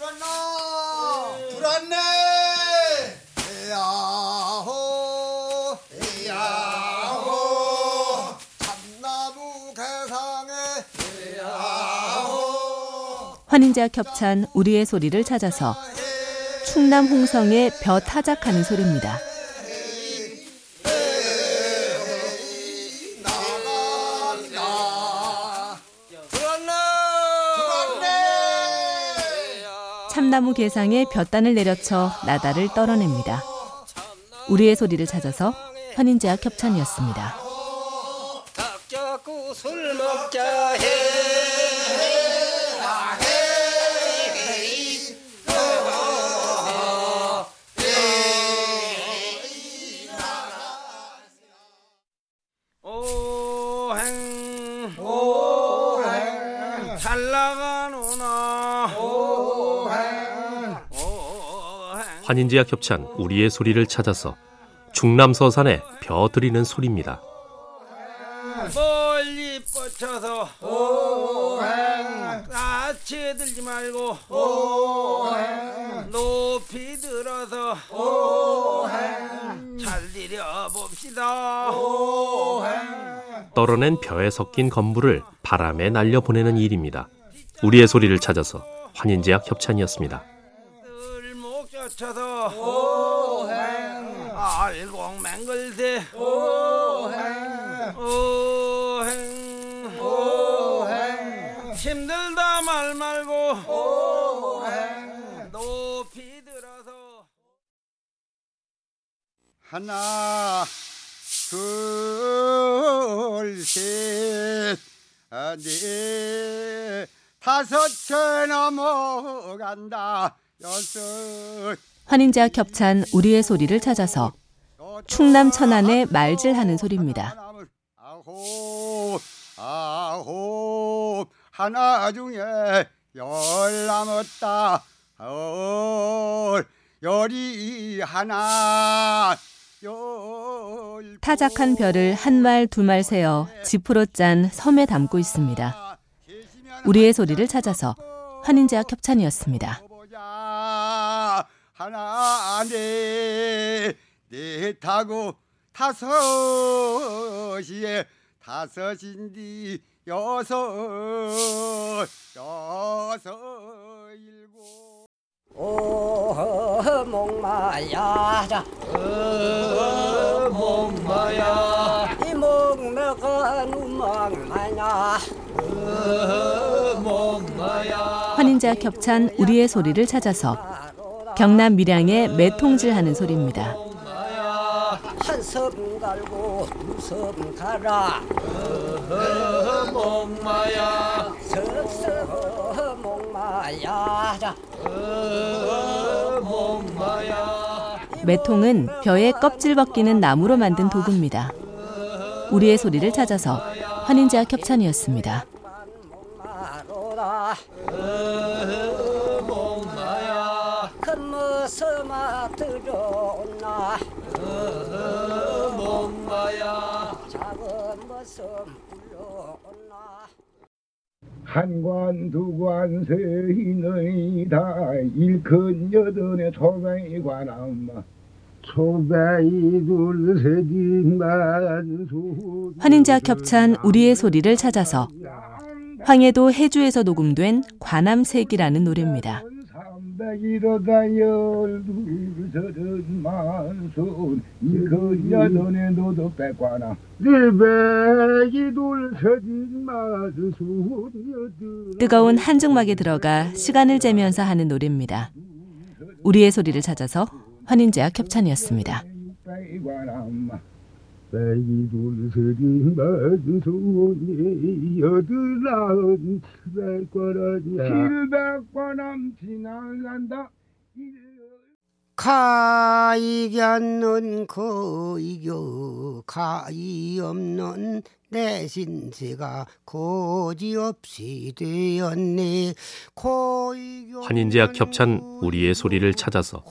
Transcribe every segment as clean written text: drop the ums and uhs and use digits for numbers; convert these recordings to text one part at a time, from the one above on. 불안나 불안네 에야호 에야호 참나무 개상에 에야호. 환인자 겹찬 우리의 소리를 찾아서 충남 홍성의 벼 타작하는 소리입니다. 참나무 개상에 벼단을 내려쳐 나다를 떨어냅니다. 우리의 소리를 찾아서 환인제약 협찬이었습니다. 오행 오행 잘 나가노나 한인제약 협찬 우리의 소리를 찾아서 충남 서산에 벼 들이는 소리입니다. 멀리 뻗쳐서 오행 같이 들지 말고 오행 높이 들어서 오행 잘 들여봅시다 오행. 떨어낸 벼에 섞인 건물을 바람에 날려보내는 일입니다. 우리의 소리를 찾아서 환인제약 협찬이었습니다. 오행 알곡 맹글새 오행 오행 오행 힘들다 말 말고 오행 높이 들어서 하나 둘 셋 넷 다섯 채 넘어간다. 환인제약 협찬 우리의 소리를 찾아서 충남 천안에 말질하는 소리입니다. 아홉 아홉 하나 중에 열 남았다 열이 하나 열. 타작한 벼를 한 말 두 말 세어 지프로 짠 섬에 담고 있습니다. 우리의 소리를 찾아서 환인제약 협찬이었습니다. 하나 넷하고 다섯이에 다섯인디 여섯 일곱 오 목마야자 오 목마야 이 목마가 눈망나냐 오 목마야. 환인제약 협찬 우리의 소리를 찾아서 경남 밀양에 매통질하는 소리입니다. 한섬 갈고 두섬 가라 목마야 석석 목마야 목마야. 매통은 벼에 껍질 벗기는 나무로 만든 도구입니다. 우리의 소리를 찾아서 환인제약 협찬이었습니다. 한관 두관 세이너이다 일큰 여든의 초배이 관암마 초배이 둘세디만 수. 환인제약 협찬 우리의 소리를 찾아서 황해도 해주에서 녹음된 관암색이라는 노래입니다. 뜨거운 한증막에 들어가 시간을 재면서 하는 노래입니다. 우리의 소리를 찾아서 환인제약 협찬이었습니다. 가익이 않는 거이겨 가익 없는 내 신세가 고지 없이 되었네. 한인제약 협찬 우리의 소리를 찾아서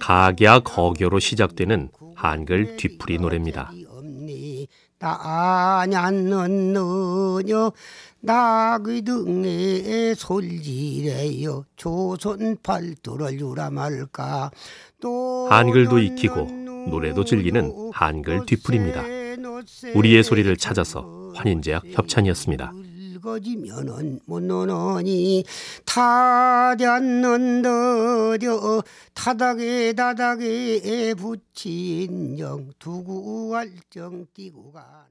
가갸 거교로 시작되는 한글 뒤풀이 노래입니다. 나냐는 너녀 나귀 등에 솔지래요. 조선 팔도를 유라 말까. 한글도 익히고 노래도 즐기는 한글 뒤풀이입니다. 우리의 소리를 찾아서 환인제약 협찬이었습니다. 거지면은 못노니 타잔는더려 타닥에 다닥에 붙인 영 두구알정 뛰고 가나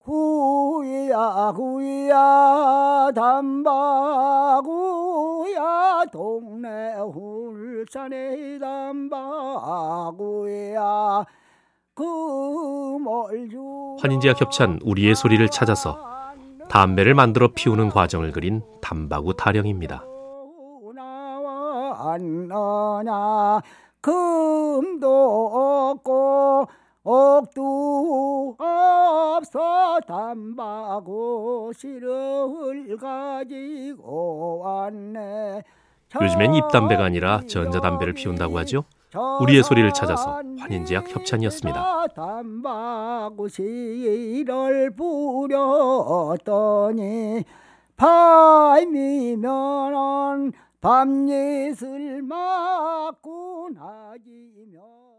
구이야 구이야 담바구야 동네 울산의 담바구야 그멀주 환인제약 협찬 우리의 소리를 찾아서 담배를 만들어 피우는 과정을 그린 담바구 타령입니다. 요즘엔 입담배가 아니라 전자담배를 피운다고 하죠. 우리의 소리를 찾아서 환인제약 협찬이었습니다. 담바구씨를 뿌렸더니 밤이면 밤이슬 맞고 나기면